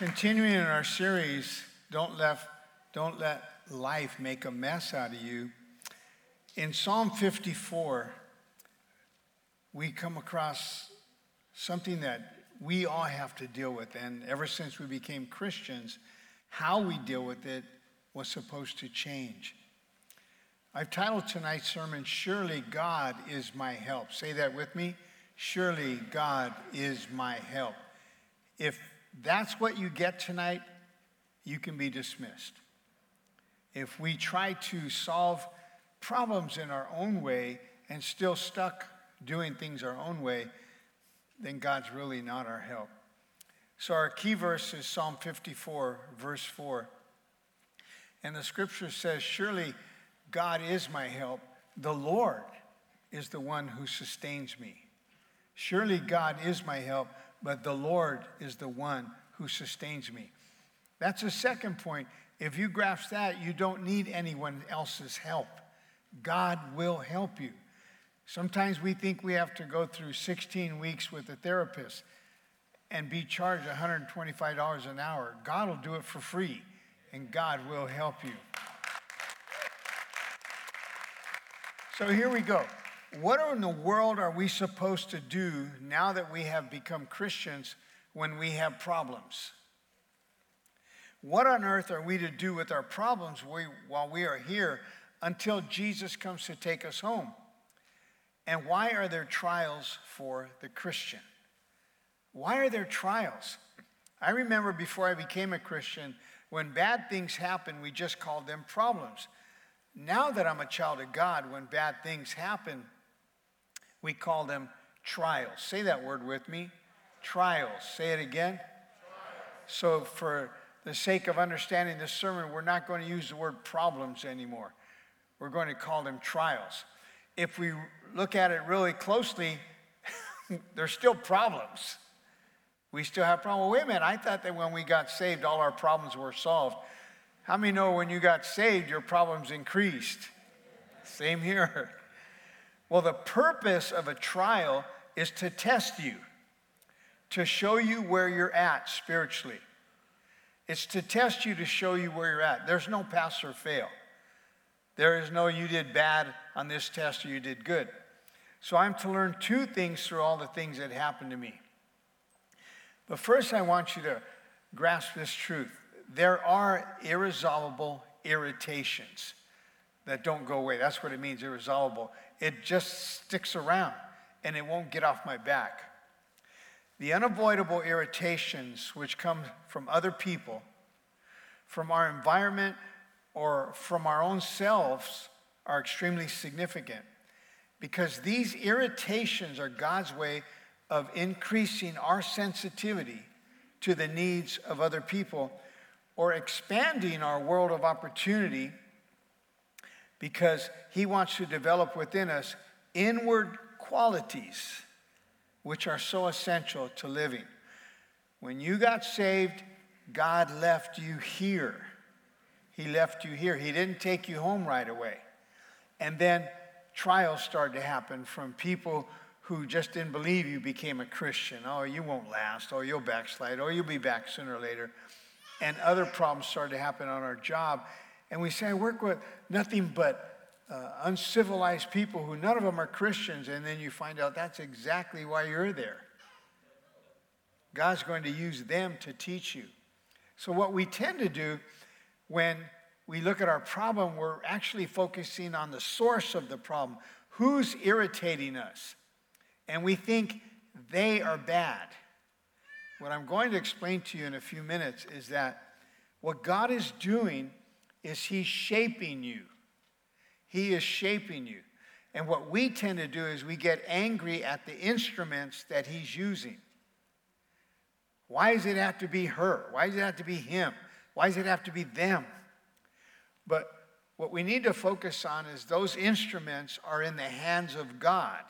Continuing in our series, Don't Let Life Make a Mess Out of You. In Psalm 54, we come across something that we all have to deal with. And ever since we became Christians, how we deal with it was supposed to change. I've titled tonight's sermon, Surely God is My Help. Say that with me. Surely God is my help. If that's what you get tonight, you can be dismissed. If we try to solve problems in our own way and still stuck doing things our own way, then God's really not our help. So our key verse is Psalm 54, verse 4. And the scripture says, surely God is my help. The Lord is the one who sustains me. Surely God is my help, but the Lord is the one who sustains me. That's the second point. If you grasp that, you don't need anyone else's help. God will help you. Sometimes we think we have to go through 16 weeks with a therapist and be charged $125 an hour. God will do it for free, and God will help you. So here we go. What in the world are we supposed to do now that we have become Christians when we have problems? What on earth are we to do with our problems while we are here until Jesus comes to take us home? And why are there trials for the Christian? Why are there trials? I remember before I became a Christian, when bad things happen, we just called them problems. Now that I'm a child of God, when bad things happen, we call them trials. Say that word with me. Trials. Say it again. Trials. So for the sake of understanding this sermon, we're not going to use the word problems anymore. We're going to call them trials. If we look at it really closely, they're still problems. We still have problems. Wait a minute, I thought that when we got saved, all our problems were solved. How many know when you got saved, your problems increased? Same here. Well, the purpose of a trial is to test you, to show you where you're at spiritually. It's to test you to show you where you're at. There's no pass or fail. There is no you did bad on this test or you did good. So I'm to learn two things through all the things that happened to me. But first, I want you to grasp this truth. There are irresolvable irritations that don't go away. That's what it means, irresolvable. It just sticks around, and it won't get off my back. The unavoidable irritations which come from other people, from our environment, or from our own selves are extremely significant because these irritations are God's way of increasing our sensitivity to the needs of other people or expanding our world of opportunity because he wants to develop within us inward qualities which are so essential to living. When you got saved, God left you here. He left you here. He didn't take you home right away. And then trials started to happen from people who just didn't believe you became a Christian. Oh, you won't last. Oh, you'll backslide. Oh, you'll be back sooner or later. And other problems started to happen on our job. And we say, I work with nothing but uncivilized people who none of them are Christians. And then you find out that's exactly why you're there. God's going to use them to teach you. So what we tend to do when we look at our problem, we're actually focusing on the source of the problem. Who's irritating us? And we think they are bad. What I'm going to explain to you in a few minutes is that what God is doing is he's shaping you. He is shaping you. And what we tend to do is we get angry at the instruments that he's using. Why does it have to be her? Why does it have to be him? Why does it have to be them? But what we need to focus on is those instruments are in the hands of God.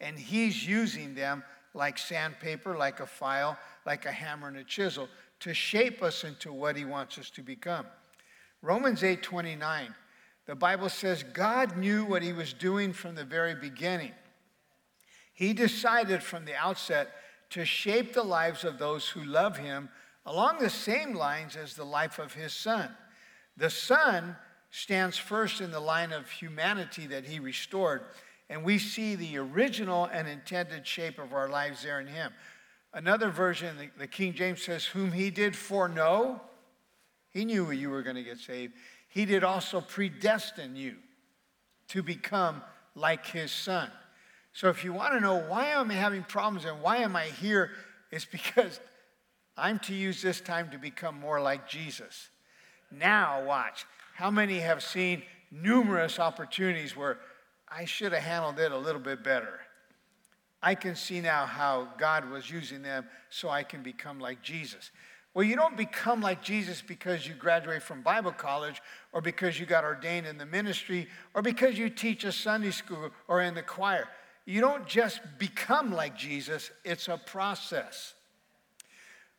And he's using them like sandpaper, like a file, like a hammer and a chisel, to shape us into what he wants us to become. Romans 8:29, the Bible says, God knew what he was doing from the very beginning. He decided from the outset to shape the lives of those who love him along the same lines as the life of his son. The son stands first in the line of humanity that he restored, and we see the original and intended shape of our lives there in him. Another version, the King James says, whom he did foreknow, he knew you were going to get saved. He did also predestine you to become like his son. So if you want to know why I'm having problems and why am I here, it's because I'm to use this time to become more like Jesus. Now watch. How many have seen numerous opportunities where I should have handled it a little bit better? I can see now how God was using them so I can become like Jesus. Well, you don't become like Jesus because you graduate from Bible college or because you got ordained in the ministry or because you teach a Sunday school or in the choir. You don't just become like Jesus. It's a process.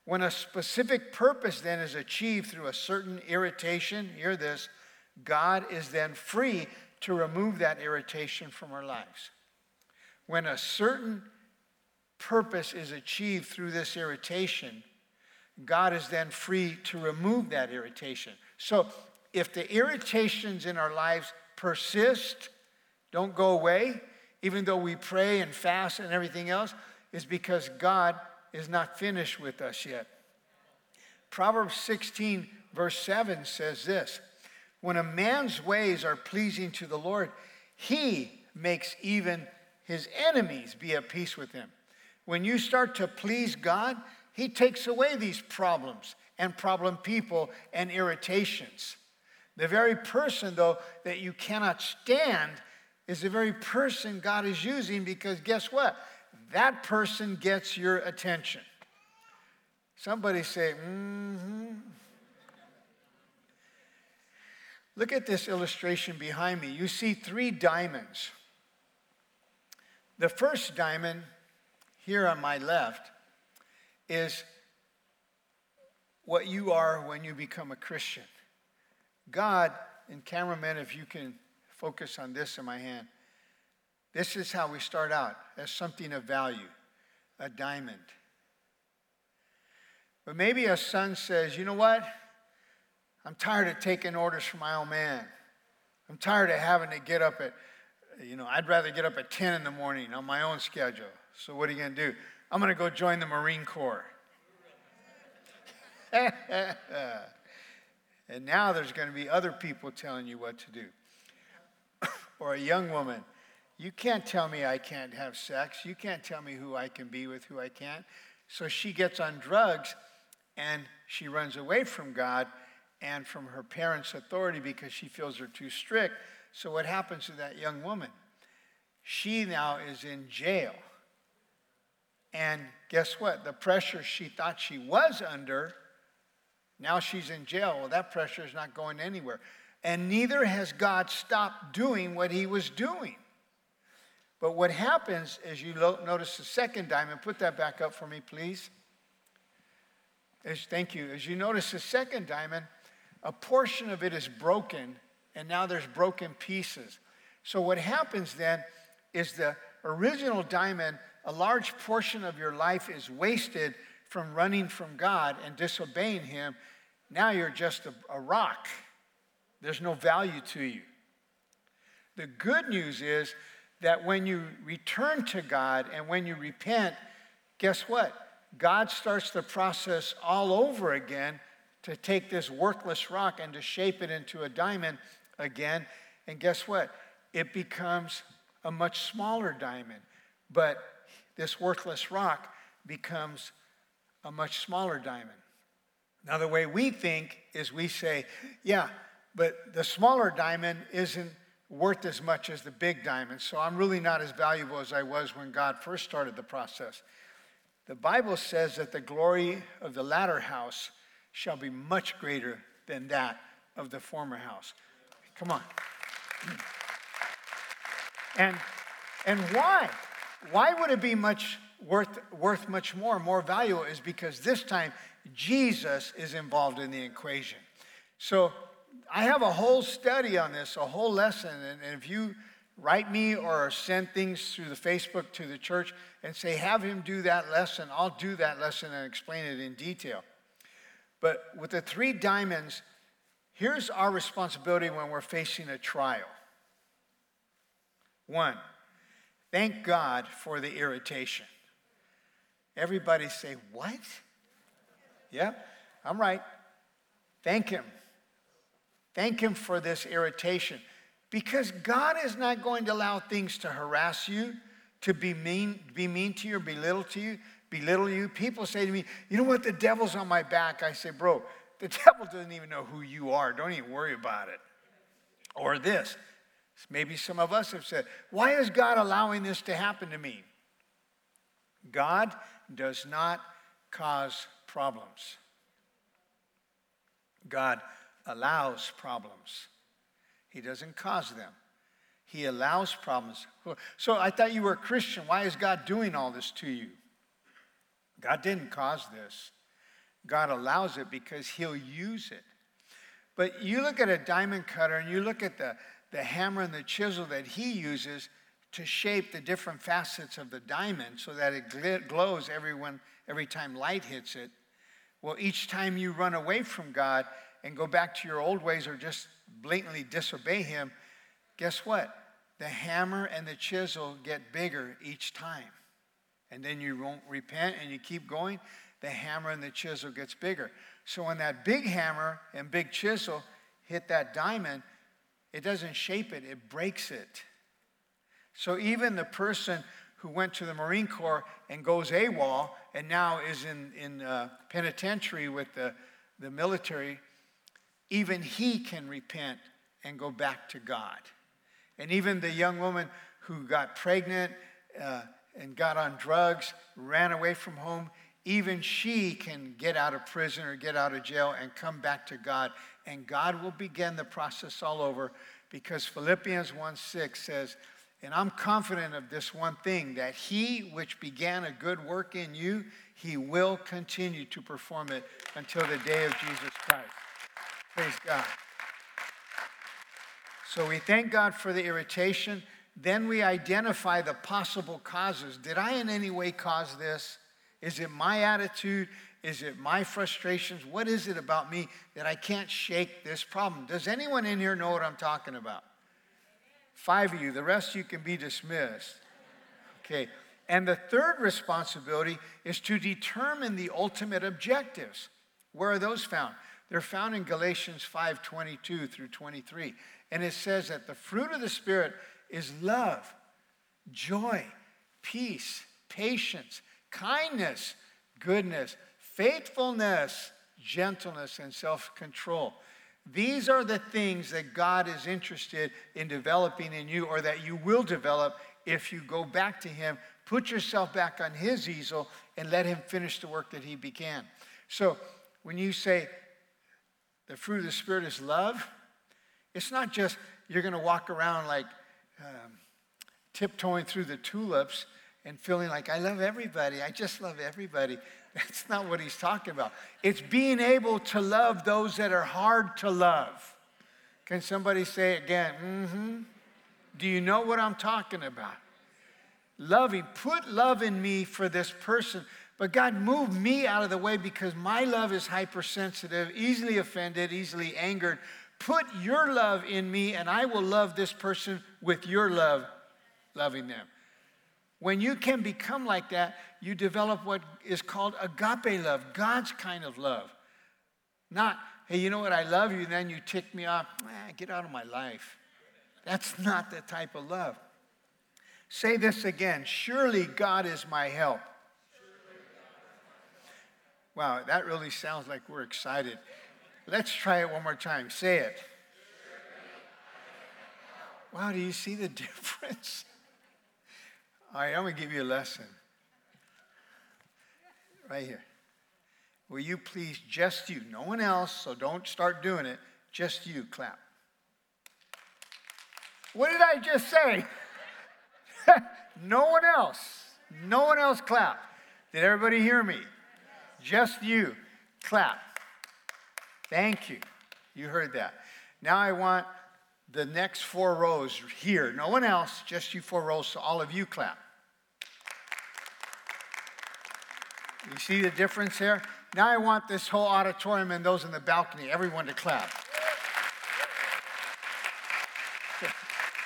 When a specific purpose then is achieved through a certain irritation, hear this, God is then free to remove that irritation from our lives. When a certain purpose is achieved through this irritation, God is then free to remove that irritation. So if the irritations in our lives persist, don't go away, even though we pray and fast and everything else, it's because God is not finished with us yet. Proverbs 16, verse 7 says this, when a man's ways are pleasing to the Lord, he makes even his enemies be at peace with him. When you start to please God, he takes away these problems and problem people and irritations. The very person, though, that you cannot stand is the very person God is using because guess what? That person gets your attention. Somebody say, mm-hmm. Look at this illustration behind me. You see three diamonds. The first diamond here on my left is what you are when you become a Christian. God, and cameraman, if you can focus on this in my hand, this is how we start out, as something of value, a diamond. But maybe a son says, you know what? I'm tired of taking orders from my old man. I'm tired of having to get up at, I'd rather get up at 10 in the morning on my own schedule. So what are you going to do? I'm going to go join the Marine Corps. And now there's going to be other people telling you what to do. Or a young woman. You can't tell me I can't have sex. You can't tell me who I can be with, who I can't. So she gets on drugs, and she runs away from God and from her parents' authority because she feels they're too strict. So what happens to that young woman? She now is in jail. And guess what? The pressure she thought she was under, now she's in jail. Well, that pressure is not going anywhere. And neither has God stopped doing what he was doing. But what happens is you notice the second diamond. Put that back up for me, please. Thank you. As you notice the second diamond, a portion of it is broken, and now there's broken pieces. So what happens then is the original diamond, a large portion of your life is wasted from running from God and disobeying him. Now you're just a rock. There's no value to you. The good news is that when you return to God and when you repent, guess what? God starts the process all over again to take this worthless rock and to shape it into a diamond again. And guess what? It becomes a much smaller diamond. But this worthless rock becomes a much smaller diamond. Now, the way we think is we say, yeah, but the smaller diamond isn't worth as much as the big diamond, so I'm really not as valuable as I was when God first started the process. The Bible says that the glory of the latter house shall be much greater than that of the former house. Come on. And why? Why would it be much worth much more valuable is because this time Jesus is involved in the equation. So I have a whole study on this, a whole lesson, and if you write me or send things through the Facebook to the church and say, have him do that lesson, I'll do that lesson and explain it in detail. But with the three diamonds, here's our responsibility when we're facing a trial. 1, thank God for the irritation. Everybody say, what? Yep, I'm right. Thank him. Thank him for this irritation. Because God is not going to allow things to harass you, to be mean to you, or belittle you. People say to me, you know what, the devil's on my back. I say, bro, the devil doesn't even know who you are. Don't even worry about it. Or this. Maybe some of us have said, why is God allowing this to happen to me? God does not cause problems. God allows problems. He doesn't cause them. He allows problems. So I thought you were a Christian. Why is God doing all this to you? God didn't cause this. God allows it because he'll use it. But you look at a diamond cutter and you look at the hammer and the chisel that he uses to shape the different facets of the diamond so that it glows every time light hits it. Well, each time you run away from God and go back to your old ways or just blatantly disobey him, guess what? The hammer and the chisel get bigger each time. And then you won't repent and you keep going. The hammer and the chisel gets bigger. So when that big hammer and big chisel hit that diamond, it doesn't shape it, it breaks it. So even the person who went to the Marine Corps and goes AWOL and now is in penitentiary with the military, even he can repent and go back to God. And even the young woman who got pregnant and got on drugs, ran away from home, even she can get out of prison or get out of jail and come back to God. And God will begin the process all over, because Philippians 1:6 says, and I'm confident of this one thing, that he which began a good work in you, he will continue to perform it until the day of Jesus Christ. Praise God. So we thank God for the irritation. Then we identify the possible causes. Did I in any way cause this? Is it my attitude? Is it my frustrations? What is it about me that I can't shake this problem? Does anyone in here know what I'm talking about? 5 of you. The rest you can be dismissed. Okay. And the third responsibility is to determine the ultimate objectives. Where are those found? They're found in Galatians 5:22 through 23. And it says that the fruit of the Spirit is love, joy, peace, patience, kindness, goodness, faithfulness, gentleness, and self-control. These are the things that God is interested in developing in you, or that you will develop if you go back to him, put yourself back on his easel, and let him finish the work that he began. So when you say the fruit of the Spirit is love, it's not just you're going to walk around like tiptoeing through the tulips and feeling like, I love everybody, I just love everybody. That's not what he's talking about. It's being able to love those that are hard to love. Can somebody say again, mm-hmm? Do you know what I'm talking about? Loving, put love in me for this person, but God, move me out of the way because my love is hypersensitive, easily offended, easily angered. Put your love in me and I will love this person with your love, loving them. When you can become like that, you develop what is called agape love, God's kind of love. Not, hey, you know what, I love you, then you tick me off. Get out of my life. That's not the type of love. Say this again, surely God is my help. Wow, that really sounds like we're excited. Let's try it one more time. Say it. Wow, do you see the difference? All right, I'm going to give you a lesson. Right here. Will you please, just you, no one else, so don't start doing it. Just you, clap. What did I just say? No one else. No one else clap. Did everybody hear me? Just you, clap. Thank you. You heard that. Now I want the next 4 rows here. No one else, just you 4 rows, so all of you clap. You see the difference there? Now I want this whole auditorium and those in the balcony, everyone to clap.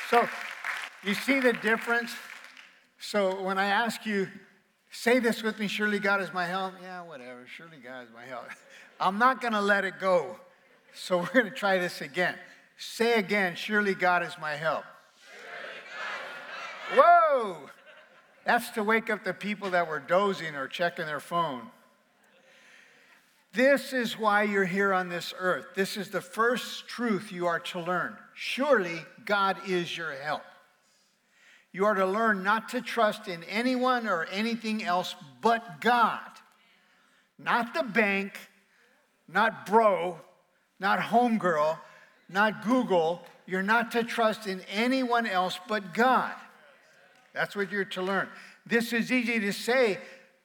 So you see the difference? So when I ask you, say this with me, surely God is my help. Yeah, whatever, surely God is my help. I'm not going to let it go. So we're going to try this again. Say again, surely God is my help. Surely God is my help. Whoa! That's to wake up the people that were dozing or checking their phone. This is why you're here on this earth. This is the first truth you are to learn. Surely God is your help. You are to learn not to trust in anyone or anything else but God. Not the bank, not bro, not homegirl, not Google. You're not to trust in anyone else but God. That's what you're to learn. This is easy to say,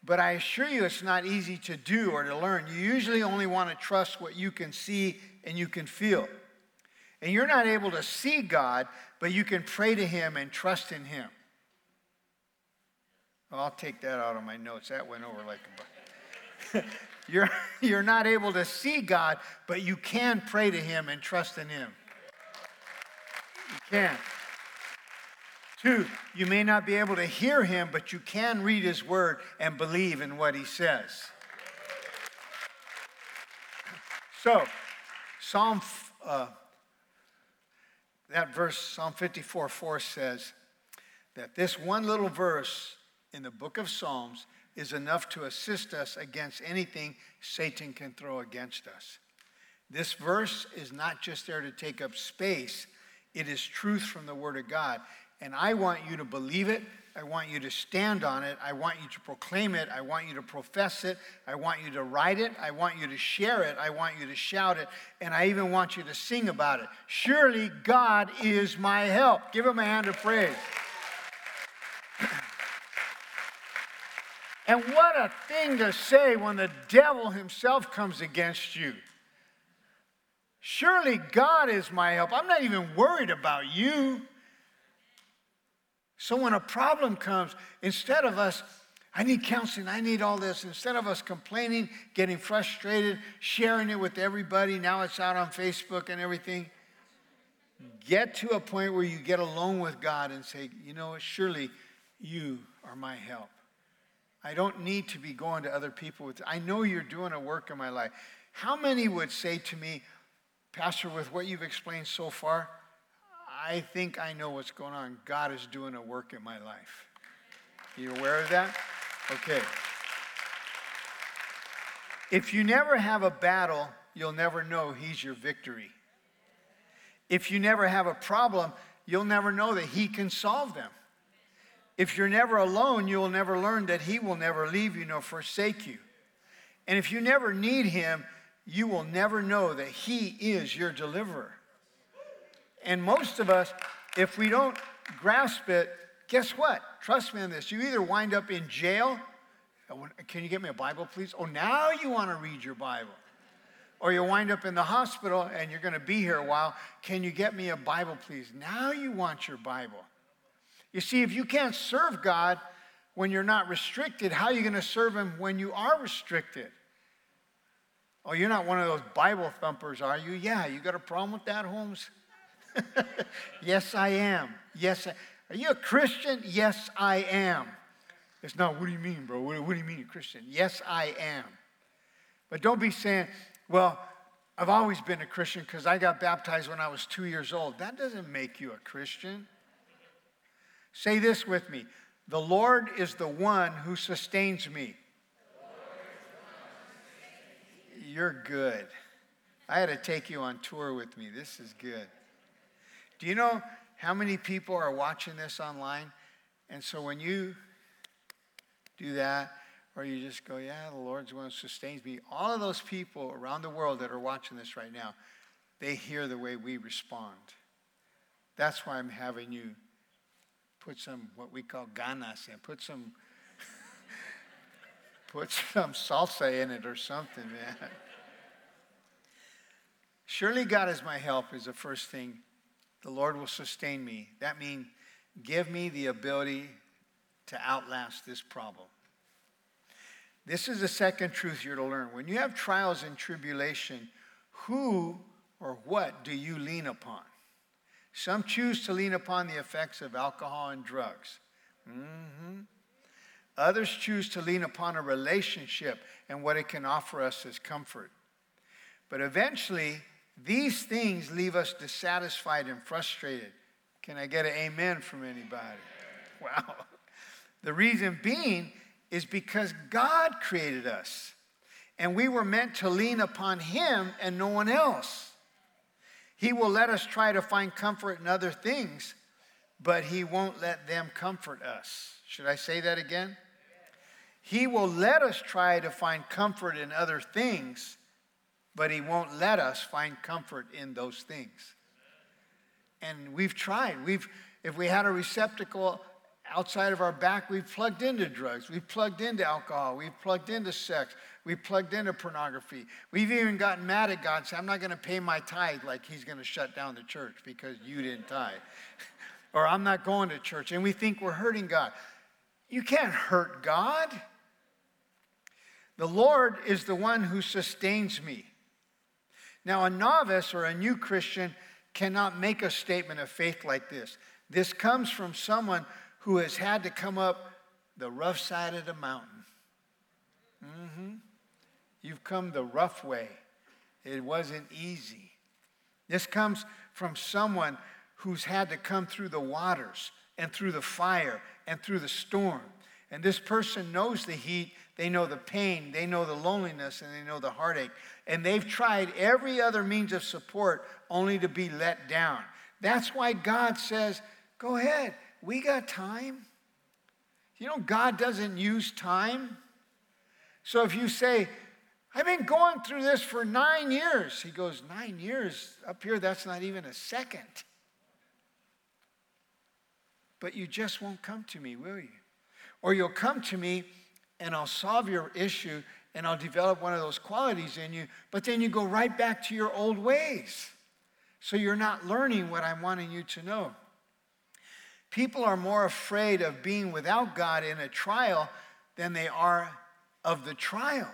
but I assure you it's not easy to do or to learn. You usually only want to trust what you can see and you can feel. And you're not able to see God, but you can pray to him and trust in him. Well, I'll take that out of my notes. That went over like a buck. You're not able to see God, but you can pray to him and trust in him. You can. 2, you may not be able to hear him, but you can read his word and believe in what he says. So, Psalm 54:4 says that this one little verse in the book of Psalms is enough to assist us against anything Satan can throw against us. This verse is not just there to take up space. It is truth from the Word of God. And I want you to believe it. I want you to stand on it. I want you to proclaim it. I want you to profess it. I want you to write it. I want you to share it. I want you to shout it. And I even want you to sing about it. Surely God is my help. Give him a hand of praise. And what a thing to say when the devil himself comes against you. Surely God is my help. I'm not even worried about you. So when a problem comes, instead of us, I need counseling, I need all this, instead of us complaining, getting frustrated, sharing it with everybody, now it's out on Facebook and everything, get to a point where you get alone with God and say, you know, surely you are my help. I don't need to be going to other people with. I know you're doing a work in my life. How many would say to me, Pastor, with what you've explained so far, I think I know what's going on. God is doing a work in my life. You aware of that? Okay. If you never have a battle, you'll never know he's your victory. If you never have a problem, you'll never know that he can solve them. If you're never alone, you'll never learn that he will never leave you nor forsake you. And if you never need him, you will never know that he is your deliverer. And most of us, if we don't grasp it, guess what? Trust me on this. You either wind up in jail. Can you get me a Bible, please? Oh, now you want to read your Bible. Or you wind up in the hospital and you're going to be here a while. Can you get me a Bible, please? Now you want your Bible. You see, if you can't serve God when you're not restricted, how are you going to serve him when you are restricted? Oh, you're not one of those Bible thumpers, are you? Yeah, you got a problem with that, Holmes? Yes, I am. Yes, are you a Christian? Yes, I am. It's not, what do you mean, bro? What do you mean a Christian? Yes, I am. But don't be saying, well, I've always been a Christian because I got baptized when I was 2 years old. That doesn't make you a Christian. Say this with me. The Lord is the one who sustains me. You're good. I had to take you on tour with me. This is good. Do you know how many people are watching this online? And so when you do that, or you just go, yeah, the Lord's the one who sustains me, all of those people around the world that are watching this right now, they hear the way we respond. That's why I'm having you put some, what we call ganas in, put some salsa in it or something, man. Surely God is my help is the first thing. The Lord will sustain me. That means give me the ability to outlast this problem. This is the second truth you're to learn. When you have trials and tribulation, who or what do you lean upon? Some choose to lean upon the effects of alcohol and drugs. Others choose to lean upon a relationship and what it can offer us as comfort. But eventually, these things leave us dissatisfied and frustrated. Can I get an amen from anybody? Wow. The reason being is because God created us, and we were meant to lean upon Him and no one else. He will let us try to find comfort in other things, but He won't let them comfort us. Should I say that again? He will let us try to find comfort in other things, but He won't let us find comfort in those things. And we've tried. If we had a receptacle outside of our back, we've plugged into drugs. We've plugged into alcohol. We've plugged into sex. We've plugged into pornography. We've even gotten mad at God and said, I'm not going to pay my tithe, like He's going to shut down the church because you didn't tithe. Or I'm not going to church. And we think we're hurting God. You can't hurt God. The Lord is the one who sustains me. Now, a novice or a new Christian cannot make a statement of faith like this. This comes from someone who has had to come up the rough side of the mountain. You've come the rough way. It wasn't easy. This comes from someone who's had to come through the waters and through the fire and through the storm. And this person knows the heat, they know the pain, they know the loneliness, and they know the heartache. And they've tried every other means of support only to be let down. That's why God says, go ahead. We got time. You know, God doesn't use time. So if you say, I've been going through this for 9 years. He goes, 9 years? Up here, that's not even a second. But you just won't come to me, will you? Or you'll come to me, and I'll solve your issue, and I'll develop one of those qualities in you, but then you go right back to your old ways. So you're not learning what I'm wanting you to know. People are more afraid of being without God in a trial than they are of the trial.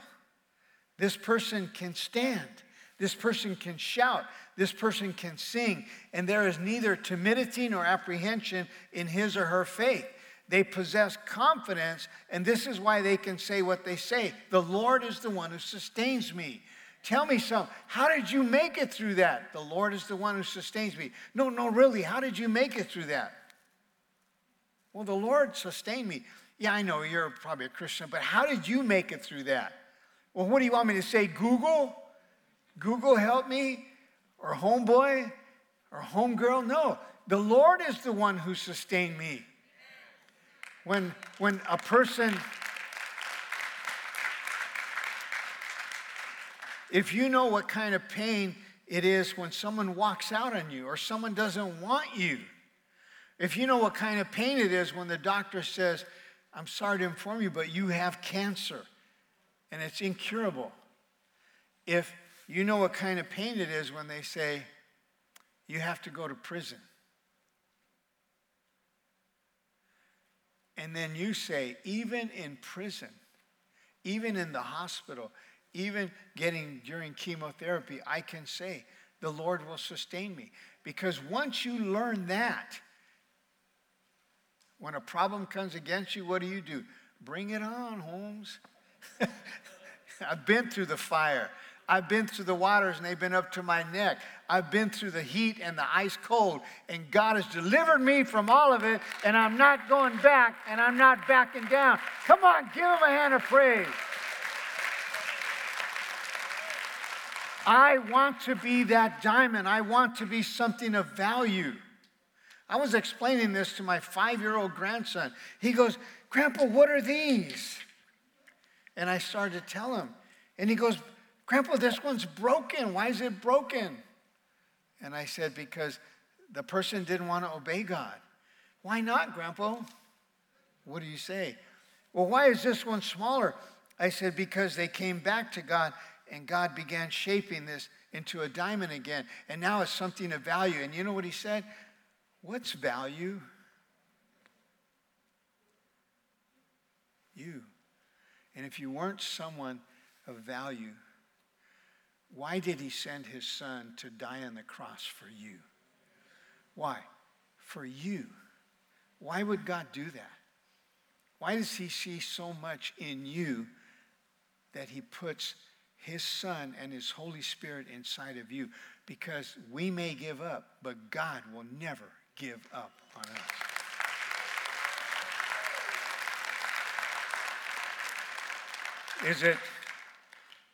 This person can stand. This person can shout. This person can sing. And there is neither timidity nor apprehension in his or her faith. They possess confidence, and this is why they can say what they say. The Lord is the one who sustains me. Tell me something. How did you make it through that? The Lord is the one who sustains me. No, really, how did you make it through that? Well, the Lord sustained me. Yeah, I know you're probably a Christian, but how did you make it through that? Well, what do you want me to say? Google? Google help me? Or homeboy? Or homegirl? No. The Lord is the one who sustained me. When a person, if you know what kind of pain it is when someone walks out on you or someone doesn't want you, if you know what kind of pain it is when the doctor says, I'm sorry to inform you, but you have cancer and it's incurable. If you know what kind of pain it is when they say, you have to go to prison. And then you say, even in prison, even in the hospital, even during chemotherapy, I can say, the Lord will sustain me. Because once you learn that, when a problem comes against you, what do? Bring it on, Holmes. I've been through the fire. I've been through the waters, and they've been up to my neck. I've been through the heat and the ice cold, and God has delivered me from all of it, and I'm not going back, and I'm not backing down. Come on, give Him a hand of praise. I want to be that diamond. I want to be something of value. I was explaining this to my 5-year-old grandson. He goes, Grandpa, what are these? And I started to tell him. And he goes, Grandpa, this one's broken. Why is it broken? And I said, because the person didn't want to obey God. Why not, Grandpa? What do you say? Well, why is this one smaller? I said, because they came back to God, and God began shaping this into a diamond again. And now it's something of value. And you know what he said? What's value? You. And if you weren't someone of value, why did he send his son to die on the cross for you? Why? For you. Why would God do that? Why does he see so much in you that he puts his son and his Holy Spirit inside of you? Because we may give up, but God will never give up on us.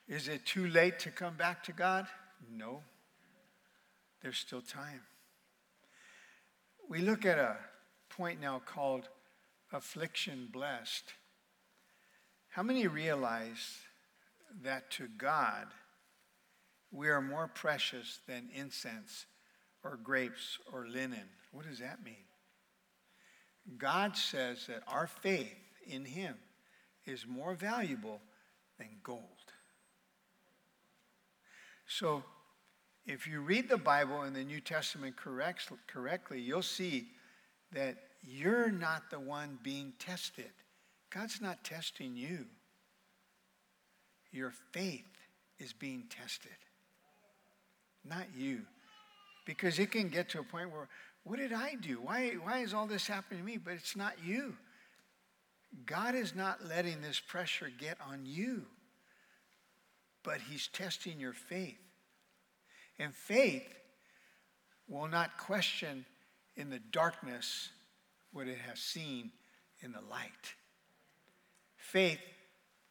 Is it too late to come back to God? No. There's still time. We look at a point now called affliction blessed. How many realize that to God, we are more precious than incense or grapes or linen? What does that mean? God says that our faith in him is more valuable than gold. So if you read the Bible and the New Testament correctly, you'll see that you're not the one being tested. God's not testing you. Your faith is being tested, not you. Because it can get to a point where, what did I do? Why is all this happening to me? But it's not you. God is not letting this pressure get on you, but he's testing your faith. And faith will not question in the darkness what it has seen in the light. Faith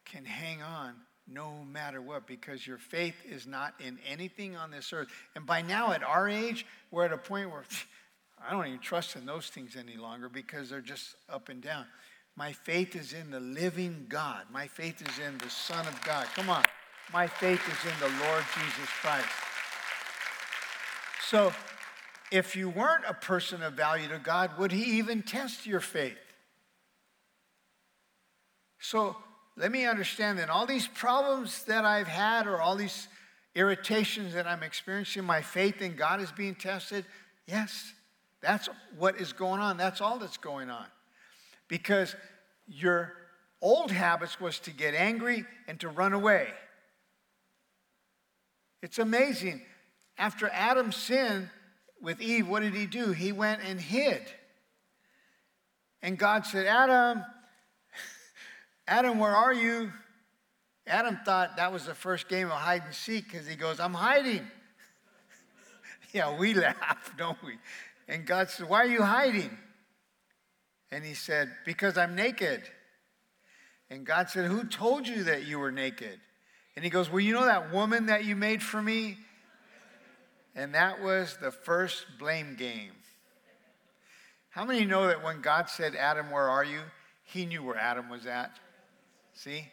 can hang on no matter what, because your faith is not in anything on this earth. And by now at our age, we're at a point where I don't even trust in those things any longer because they're just up and down. My faith is in the living God. My faith is in the Son of God. Come on. My faith is in the Lord Jesus Christ. So if you weren't a person of value to God, would he even test your faith? So let me understand that all these problems that I've had or all these irritations that I'm experiencing, my faith in God is being tested. Yes, that's what is going on. That's all that's going on. Because your old habits was to get angry and to run away. It's amazing. After Adam sinned with Eve, what did he do? He went and hid. And God said, Adam, where are you? Adam thought that was the first game of hide and seek because he goes, I'm hiding. Yeah, we laugh, don't we? And God said, why are you hiding? And he said, because I'm naked. And God said, who told you that you were naked? And he goes, well, you know that woman that you made for me? And that was the first blame game. How many know that when God said, Adam, where are you? He knew where Adam was at. See?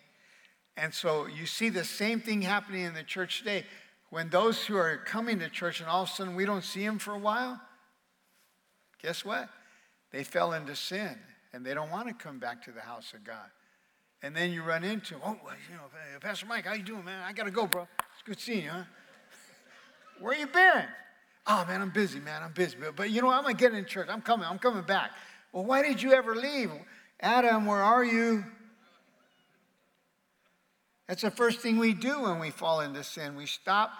And so you see the same thing happening in the church today. When those who are coming to church and all of a sudden we don't see them for a while, guess what? They fell into sin, and they don't want to come back to the house of God. And then you run into, Pastor Mike, how you doing, man? I got to go, bro. It's good seeing you, huh? Where you been? Oh, man, I'm busy, man. I'm busy. But you know what? I'm going to get in church. I'm coming back. Well, why did you ever leave? Adam, where are you? That's the first thing we do when we fall into sin. We stop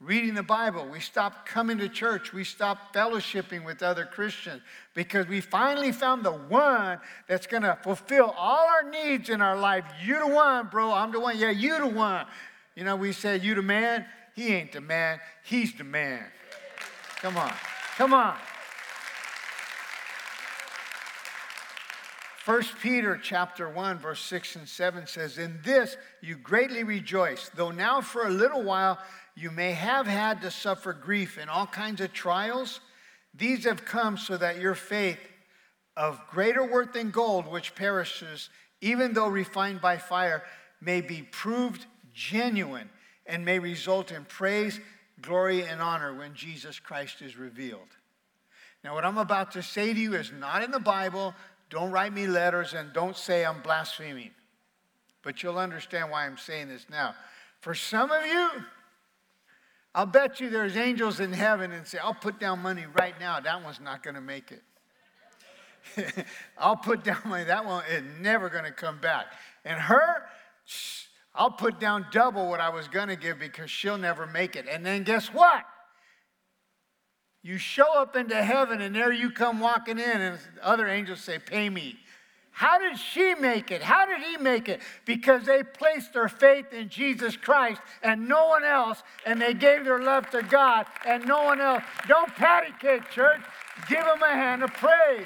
reading the Bible, we stopped coming to church, we stopped fellowshipping with other Christians because we finally found the one that's going to fulfill all our needs in our life. You the one, bro, I'm the one. Yeah, you the one. You know, we said, you the man? He ain't the man, he's the man. Come on, come on. 1 Peter chapter 1, verse 6 and 7 says, in this you greatly rejoice, though now for a little while you may have had to suffer grief in all kinds of trials. These have come so that your faith of greater worth than gold, which perishes, even though refined by fire, may be proved genuine and may result in praise, glory, and honor when Jesus Christ is revealed. Now, what I'm about to say to you is not in the Bible. Don't write me letters and don't say I'm blaspheming. But you'll understand why I'm saying this now. For some of you, I'll bet you there's angels in heaven and say, I'll put down money right now. That one's not going to make it. I'll put down money. That one is never going to come back. And her, I'll put down double what I was going to give because she'll never make it. And then guess what? You show up into heaven, and there you come walking in, and other angels say, pay me. How did she make it? How did he make it? Because they placed their faith in Jesus Christ and no one else, and they gave their love to God and no one else. Don't patty cake, church. Give them a hand of praise.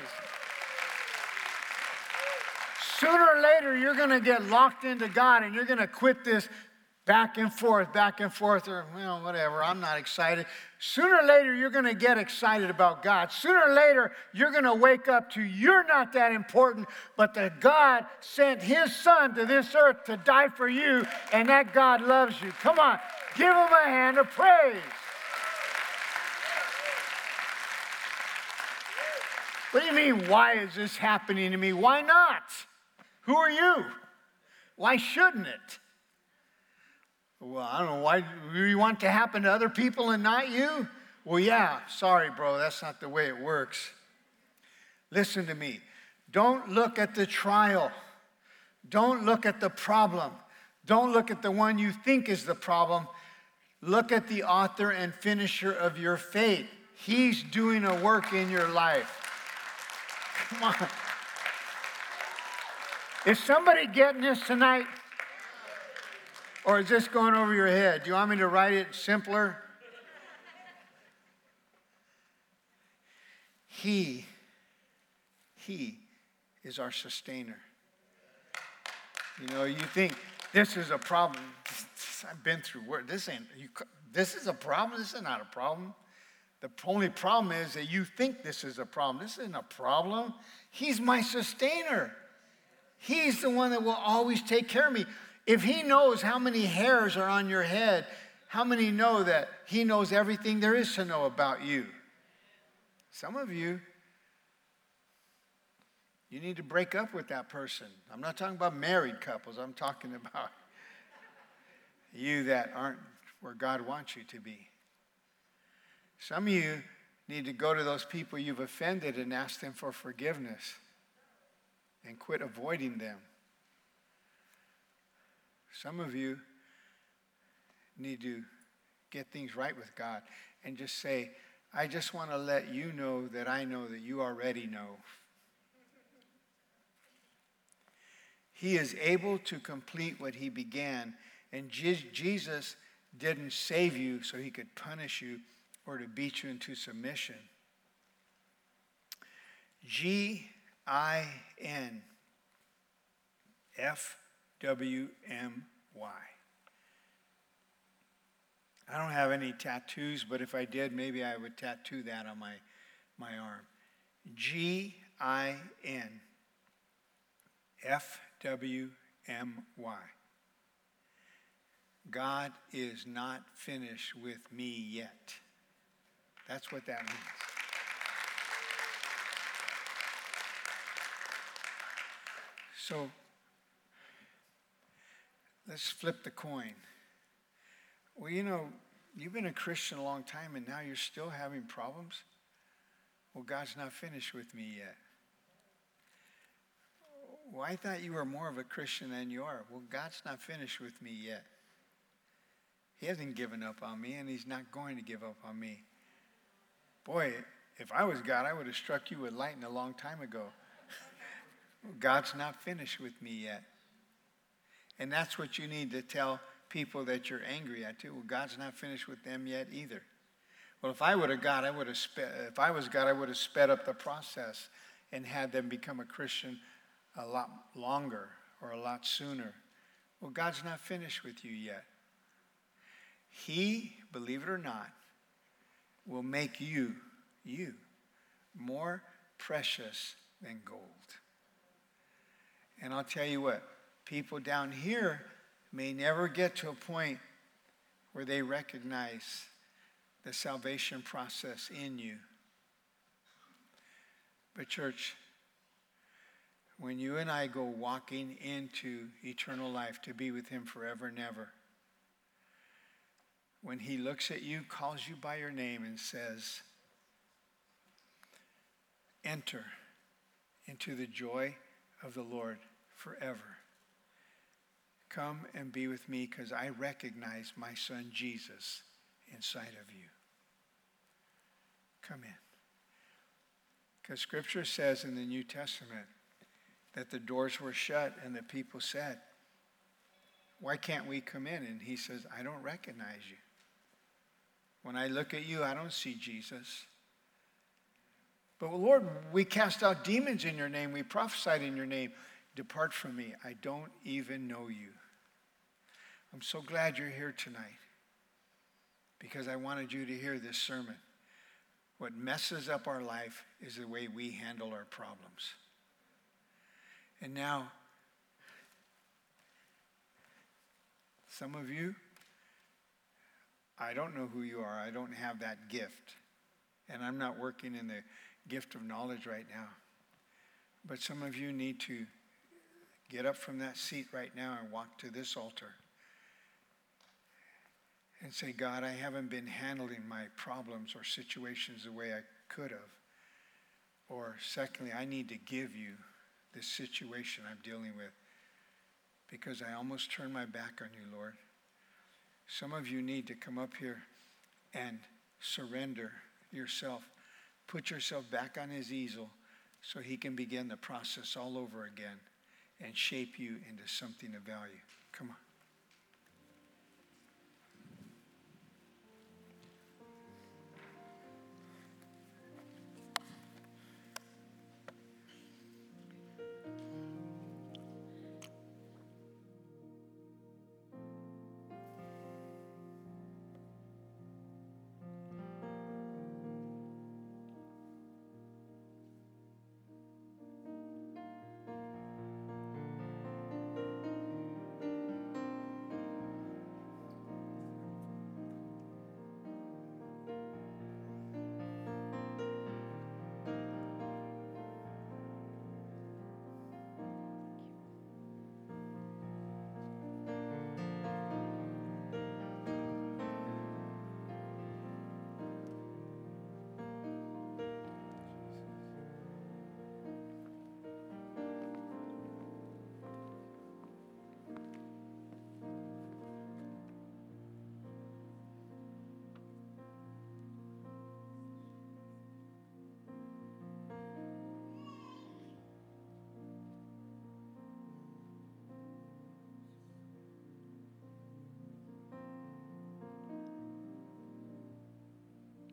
Sooner or later, you're going to get locked into God, and you're going to quit this back and forth, or, well, whatever, I'm not excited. Sooner or later, you're going to get excited about God. Sooner or later, you're going to wake up to you're not that important, but that God sent his son to this earth to die for you, and that God loves you. Come on, give him a hand of praise. What do you mean, why is this happening to me? Why not? Who are you? Why shouldn't it? Well, I don't know. Why do you want it to happen to other people and not you? Well, yeah, sorry, bro. That's not the way it works. Listen to me. Don't look at the trial. Don't look at the problem. Don't look at the one you think is the problem. Look at the author and finisher of your faith. He's doing a work in your life. Come on. Is somebody getting this tonight? Or is this going over your head? Do you want me to write it simpler? He is our sustainer. You know, you think this is a problem. I've been through work. This is a problem. This is not a problem. The only problem is that you think this is a problem. This isn't a problem. He's my sustainer. He's the one that will always take care of me. If he knows how many hairs are on your head, how many know that he knows everything there is to know about you? Some of you need to break up with that person. I'm not talking about married couples. I'm talking about you that aren't where God wants you to be. Some of you need to go to those people you've offended and ask them for forgiveness and quit avoiding them. Some of you need to get things right with God and just say, I just want to let you know that you already know. He is able to complete what he began, and Jesus didn't save you so he could punish you or to beat you into submission. GINFWMY. I don't have any tattoos, but if I did, maybe I would tattoo that on my arm. GINFWMY. God is not finished with me yet. That's what that means. So, let's flip the coin. Well, you know, you've been a Christian a long time, and now you're still having problems? Well, God's not finished with me yet. Well, I thought you were more of a Christian than you are. Well, God's not finished with me yet. He hasn't given up on me, and he's not going to give up on me. Boy, if I was God, I would have struck you with lightning a long time ago. God's not finished with me yet. And that's what you need to tell people that you're angry at too. Well, God's not finished with them yet either. Well, if I was God, I would have sped up the process and had them become a Christian a lot longer or a lot sooner. Well, God's not finished with you yet. He, believe it or not, will make you, more precious than gold. And I'll tell you what. People down here may never get to a point where they recognize the salvation process in you. But church, when you and I go walking into eternal life to be with him forever and ever, when he looks at you, calls you by your name and says, enter into the joy of the Lord forever. Come and be with me because I recognize my son Jesus inside of you. Come in. Because Scripture says in the New Testament that the doors were shut and the people said, why can't we come in? And he says, I don't recognize you. When I look at you, I don't see Jesus. But Lord, we cast out demons in your name. We prophesied in your name. Depart from me. I don't even know you. I'm so glad you're here tonight because I wanted you to hear this sermon. What messes up our life is the way we handle our problems. And now, some of you, I don't know who you are. I don't have that gift. And I'm not working in the gift of knowledge right now. But some of you need to get up from that seat right now and walk to this altar and say, God, I haven't been handling my problems or situations the way I could have. Or secondly, I need to give you this situation I'm dealing with because I almost turned my back on you, Lord. Some of you need to come up here and surrender yourself. Put yourself back on his easel so he can begin the process all over again and shape you into something of value. Come on.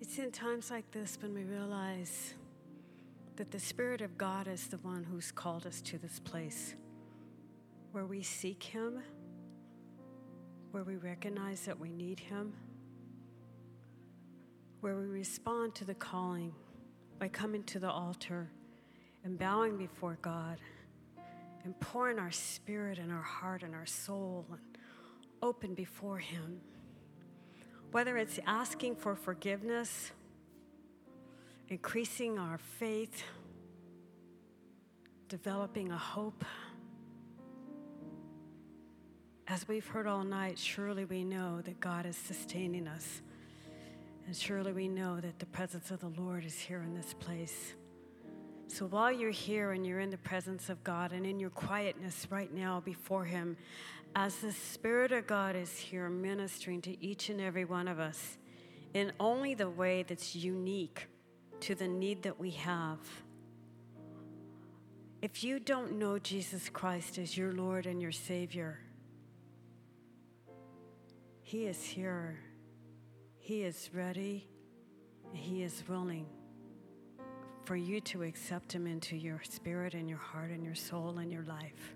It's in times like this when we realize that the Spirit of God is the one who's called us to this place where we seek him, where we recognize that we need him, where we respond to the calling by coming to the altar and bowing before God and pouring our spirit and our heart and our soul and open before him. Whether it's asking for forgiveness, increasing our faith, developing a hope. As we've heard all night, surely we know that God is sustaining us. And surely we know that the presence of the Lord is here in this place. So while you're here and you're in the presence of God and in your quietness right now before him, as the Spirit of God is here ministering to each and every one of us in only the way that's unique to the need that we have. If you don't know Jesus Christ as your Lord and your Savior, he is here. He is ready. He is willing for you to accept him into your spirit and your heart and your soul and your life.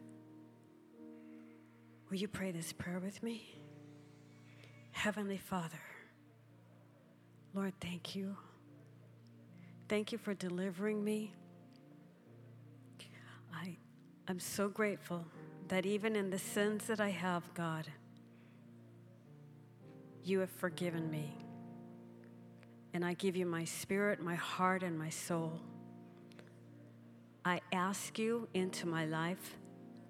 Will you pray this prayer with me? Heavenly Father, Lord, thank you. Thank you for delivering me. I'm so grateful that even in the sins that I have, God, you have forgiven me. And I give you my spirit, my heart, and my soul. I ask you into my life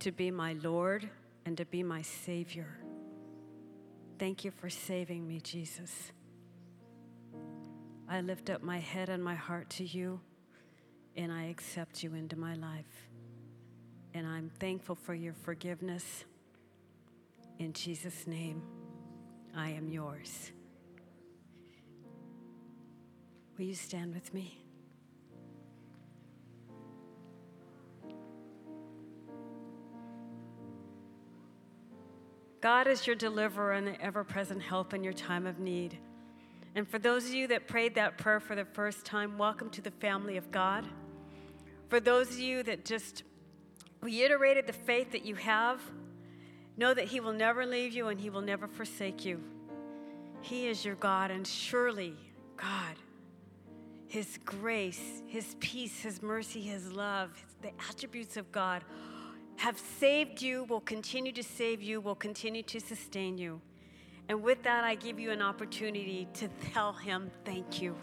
to be my Lord and to be my Savior. Thank you for saving me, Jesus. I lift up my head and my heart to you, and I accept you into my life. And I'm thankful for your forgiveness In Jesus' name, I am yours. Will you stand with me? God is your deliverer and the ever-present help in your time of need. And for those of you that prayed that prayer for the first time, welcome to the family of God. For those of you that just reiterated the faith that you have, know that He will never leave you and He will never forsake you. He is your God, and surely, God, His grace, His peace, His mercy, His love, the attributes of God have saved you, will continue to save you, will continue to sustain you. And with that, I give you an opportunity to tell Him thank you.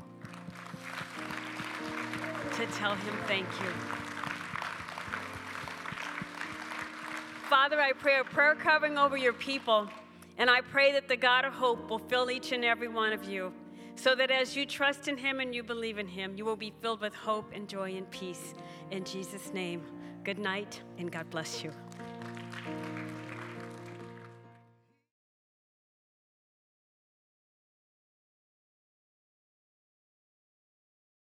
To tell Him thank you. Father, I pray a prayer covering over your people, and I pray that the God of hope will fill each and every one of you, so that as you trust in Him and you believe in Him, you will be filled with hope and joy and peace. In Jesus' name, good night, and God bless you.